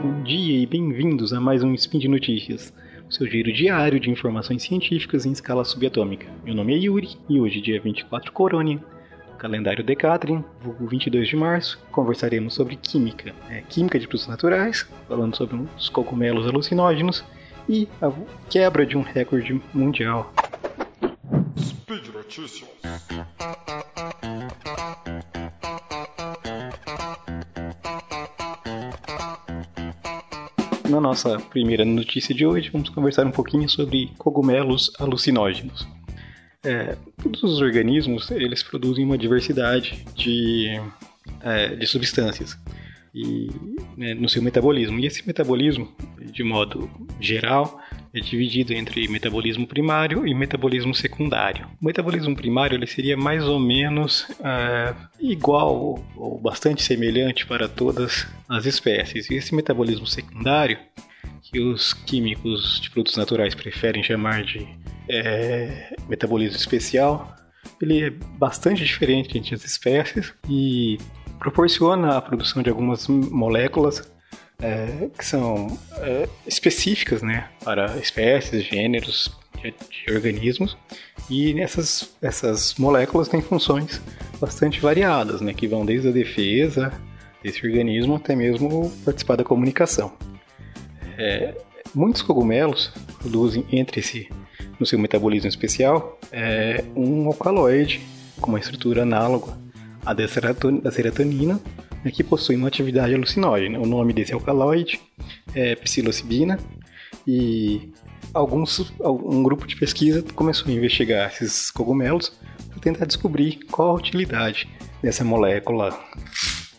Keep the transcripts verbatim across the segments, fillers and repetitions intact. bom dia e bem-vindos a mais um Spin de Notícias, o seu giro diário de informações científicas em escala subatômica. Meu nome é Yuri e hoje, dia vinte e quatro Coronian, no calendário Decatrim, vulgo vinte e dois de março, conversaremos sobre química, é, química de produtos naturais, falando sobre os cogumelos alucinógenos e a quebra de um recorde mundial. Speed Notícias. Na nossa primeira notícia de hoje, vamos conversar um pouquinho sobre cogumelos alucinógenos. É, todos os organismos, eles produzem uma diversidade de, é, de substâncias e, né, no seu metabolismo. E esse metabolismo, de modo geral, é dividido entre metabolismo primário e metabolismo secundário. O metabolismo primário ele seria mais ou menos é, igual ou bastante semelhante para todas as espécies. E esse metabolismo secundário, que os químicos de produtos naturais preferem chamar de é, metabolismo especial, ele é bastante diferente entre as espécies e proporciona a produção de algumas moléculas É, que são é, específicas, né, para espécies, gêneros de, de organismos, e essas, essas moléculas têm funções bastante variadas, né, que vão desde a defesa desse organismo até mesmo participar da comunicação. É, muitos cogumelos produzem entre si, no seu metabolismo especial, é, um alcaloide com uma estrutura análoga à da serotonina, é que possui uma atividade alucinógena. O nome desse alcaloide é psilocibina, e alguns, um grupo de pesquisa começou a investigar esses cogumelos para tentar descobrir qual a utilidade dessa molécula,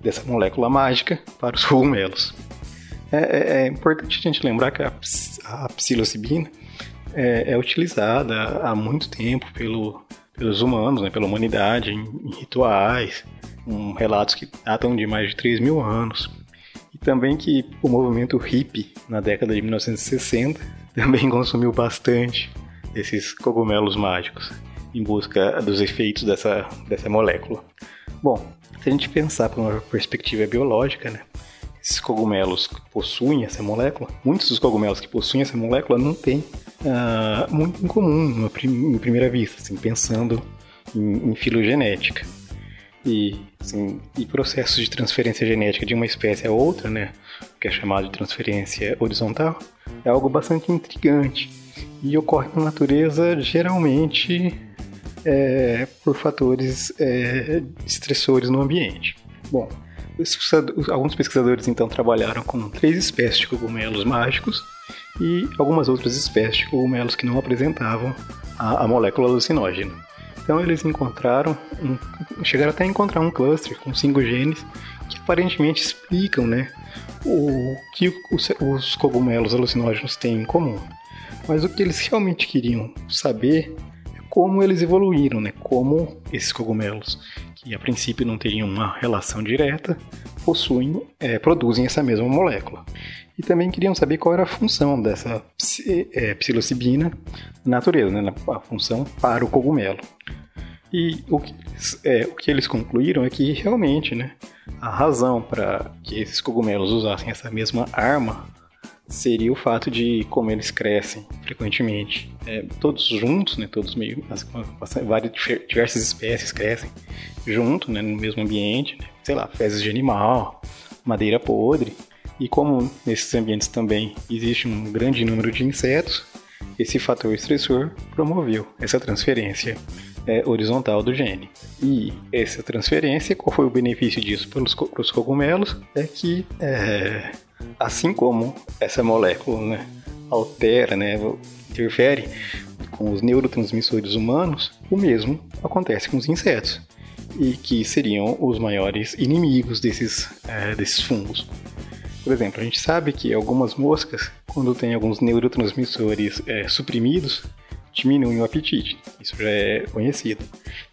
dessa molécula mágica para os cogumelos. É, é, é importante a gente lembrar que a, a psilocibina é, é utilizada há muito tempo pelo, pelos humanos, né, pela humanidade, em, em rituais, Um, relatos que datam de mais de três mil anos, e também que o movimento hippie, na década de mil novecentos e sessenta, também consumiu bastante esses cogumelos mágicos, em busca dos efeitos dessa, dessa molécula. Bom, se a gente pensar por uma perspectiva biológica, né, esses cogumelos que possuem essa molécula, muitos dos cogumelos que possuem essa molécula não têm uh, muito em comum, na prim- em primeira vista, assim, pensando em, em filogenética. E, assim, e processos de transferência genética de uma espécie a outra, né, que é chamado de transferência horizontal, é algo bastante intrigante e ocorre na natureza geralmente é, por fatores é, estressores no ambiente. Bom, os pesquisadores, alguns pesquisadores então trabalharam com três espécies de cogumelos mágicos e algumas outras espécies de cogumelos que não apresentavam a, a molécula alucinógena. Então eles encontraram, chegaram até a encontrar um cluster com cinco genes que aparentemente explicam, né, o que os cogumelos alucinógenos têm em comum. Mas o que eles realmente queriam saber é como eles evoluíram, né, como esses cogumelos, que a princípio não teriam uma relação direta, possuem, é, produzem essa mesma molécula. E também queriam saber qual era a função dessa é, psilocibina na natureza, né, a função para o cogumelo. E o que, é, o que eles concluíram é que realmente, né, a razão para que esses cogumelos usassem essa mesma arma seria o fato de como eles crescem frequentemente, é, todos juntos, né, todos meio, várias, diversas espécies crescem junto, né, no mesmo ambiente, né, sei lá, fezes de animal, madeira podre, e como nesses ambientes também existe um grande número de insetos, esse fator estressor promoveu essa transferência é, horizontal do gene. E essa transferência, qual foi o benefício disso pelos co- os cogumelos? É que, é, assim como essa molécula, né, altera, né, interfere com os neurotransmissores humanos, o mesmo acontece com os insetos, e que seriam os maiores inimigos desses, é, desses fungos. Por exemplo, a gente sabe que algumas moscas, quando tem alguns neurotransmissores é, suprimidos, diminuem o apetite. Isso já é conhecido.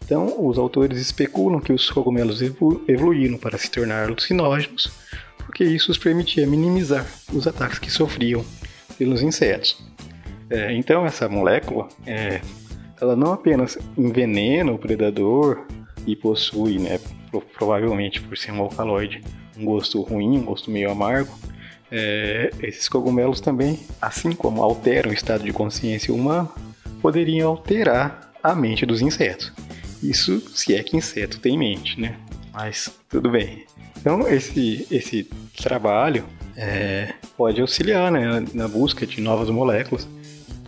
Então, os autores especulam que os cogumelos evolu- evoluíram para se tornar alucinógenos, porque isso os permitia minimizar os ataques que sofriam pelos insetos. É, então, essa molécula, é, ela não apenas envenena o predador e possui, né, pro- provavelmente por ser um alcaloide, um gosto ruim, um gosto meio amargo, É, esses cogumelos também, assim como alteram o estado de consciência humana, poderiam alterar a mente dos insetos. Isso se é que inseto tem mente, né? Mas tudo bem. Então esse, esse trabalho é, pode auxiliar, né, na busca de novas moléculas.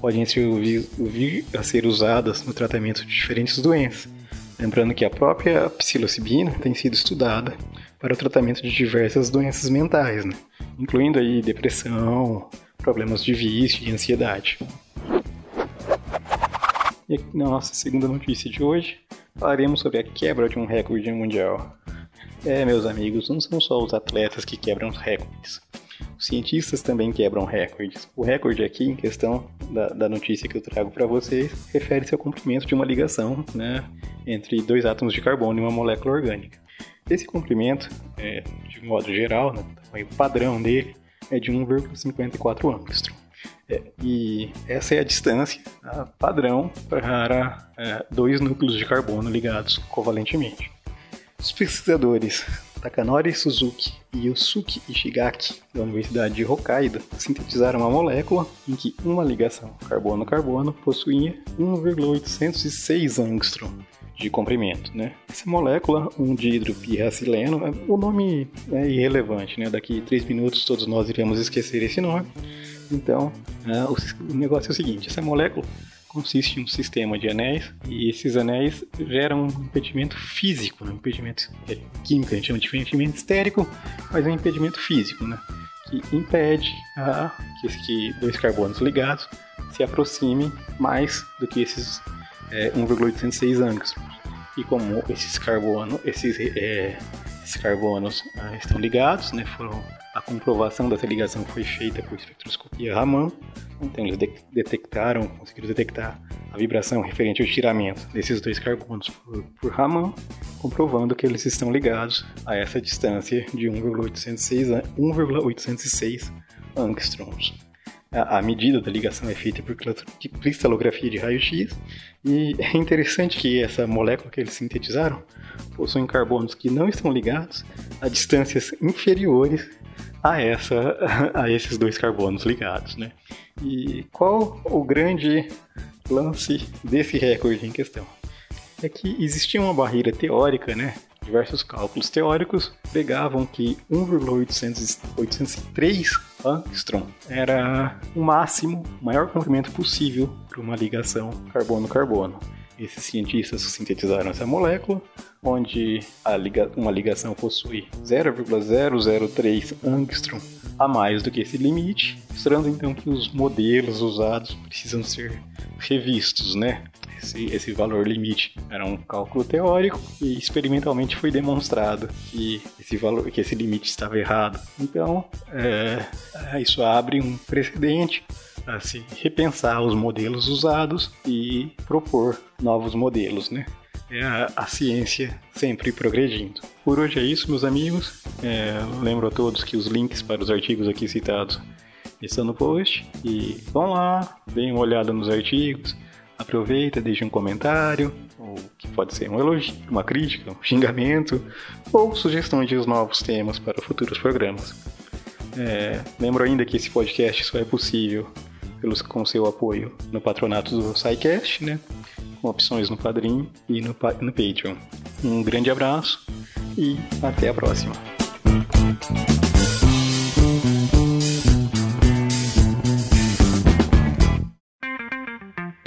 Podem vir a ser usadas no tratamento de diferentes doenças. Lembrando que a própria psilocibina tem sido estudada para o tratamento de diversas doenças mentais, né? Incluindo aí depressão, problemas de vício e ansiedade. E aqui na nossa segunda notícia de hoje, falaremos sobre a quebra de um recorde mundial. É, meus amigos, não são só os atletas que quebram os recordes. Os cientistas também quebram recordes. O recorde aqui, em questão da, da notícia que eu trago para vocês, refere-se ao cumprimento de uma ligação, né, entre dois átomos de carbono e uma molécula orgânica. Esse comprimento, é, de modo geral, né, o tamanho padrão dele é de um vírgula cinquenta e quatro angstrom. É, e essa é a distância a padrão para é, dois núcleos de carbono ligados covalentemente. Os pesquisadores Takanori Suzuki e Yosuke Ishigaki, da Universidade de Hokkaido, sintetizaram uma molécula em que uma ligação carbono-carbono possuía um vírgula oitocentos e seis angstrom de comprimento, né? Essa molécula, um dihidropiracileno, o nome é irrelevante, né? Daqui a três minutos todos nós iremos esquecer esse nome. Então, o negócio é o seguinte, essa molécula consiste em um sistema de anéis, e esses anéis geram um impedimento físico, né? Um impedimento químico, a gente chama de impedimento estérico, mas é um impedimento físico, né? Que impede a, que dois carbonos ligados se aproximem mais do que esses é, um vírgula oitocentos e seis angstrom. E como esses, carbono, esses, é, esses carbonos ah, estão ligados, né? Foram... A comprovação dessa ligação foi feita por espectroscopia Raman, então eles de- detectaram, conseguiram detectar a vibração referente ao estiramento desses dois carbonos por, por Raman, comprovando que eles estão ligados a essa distância de um vírgula oitocentos e seis angstroms. A, a medida da ligação é feita por cristalografia de raio-x, e é interessante que essa molécula que eles sintetizaram possui carbonos que não estão ligados a distâncias inferiores a, essa, a esses dois carbonos ligados, né? E qual o grande lance desse recorde em questão? É que existia uma barreira teórica, né? Diversos cálculos teóricos pregavam que um vírgula oitocentos e três angstrom era o máximo, o maior comprimento possível para uma ligação carbono-carbono. Esses cientistas sintetizaram essa molécula, onde a liga- uma ligação possui zero vírgula zero zero três angstrom a mais do que esse limite, mostrando então que os modelos usados precisam ser revistos, né? Esse, esse valor limite era um cálculo teórico e experimentalmente foi demonstrado que esse, valor, que esse limite estava errado. Então, é, isso abre um precedente a se repensar os modelos usados e propor novos modelos, né? É a, a ciência sempre progredindo. Por hoje é isso, meus amigos. É, lembro a todos que os links para os artigos aqui citados estão no post. E vão lá, deem uma olhada nos artigos, aproveita, deixe um comentário, ou que pode ser um elogio, uma crítica, um xingamento, ou sugestões de novos temas para futuros programas. É, lembro ainda que esse podcast só é possível pelos, com seu apoio no patronato do SciCast, né? Com opções no Padrim e no, no Patreon. Um grande abraço e até a próxima.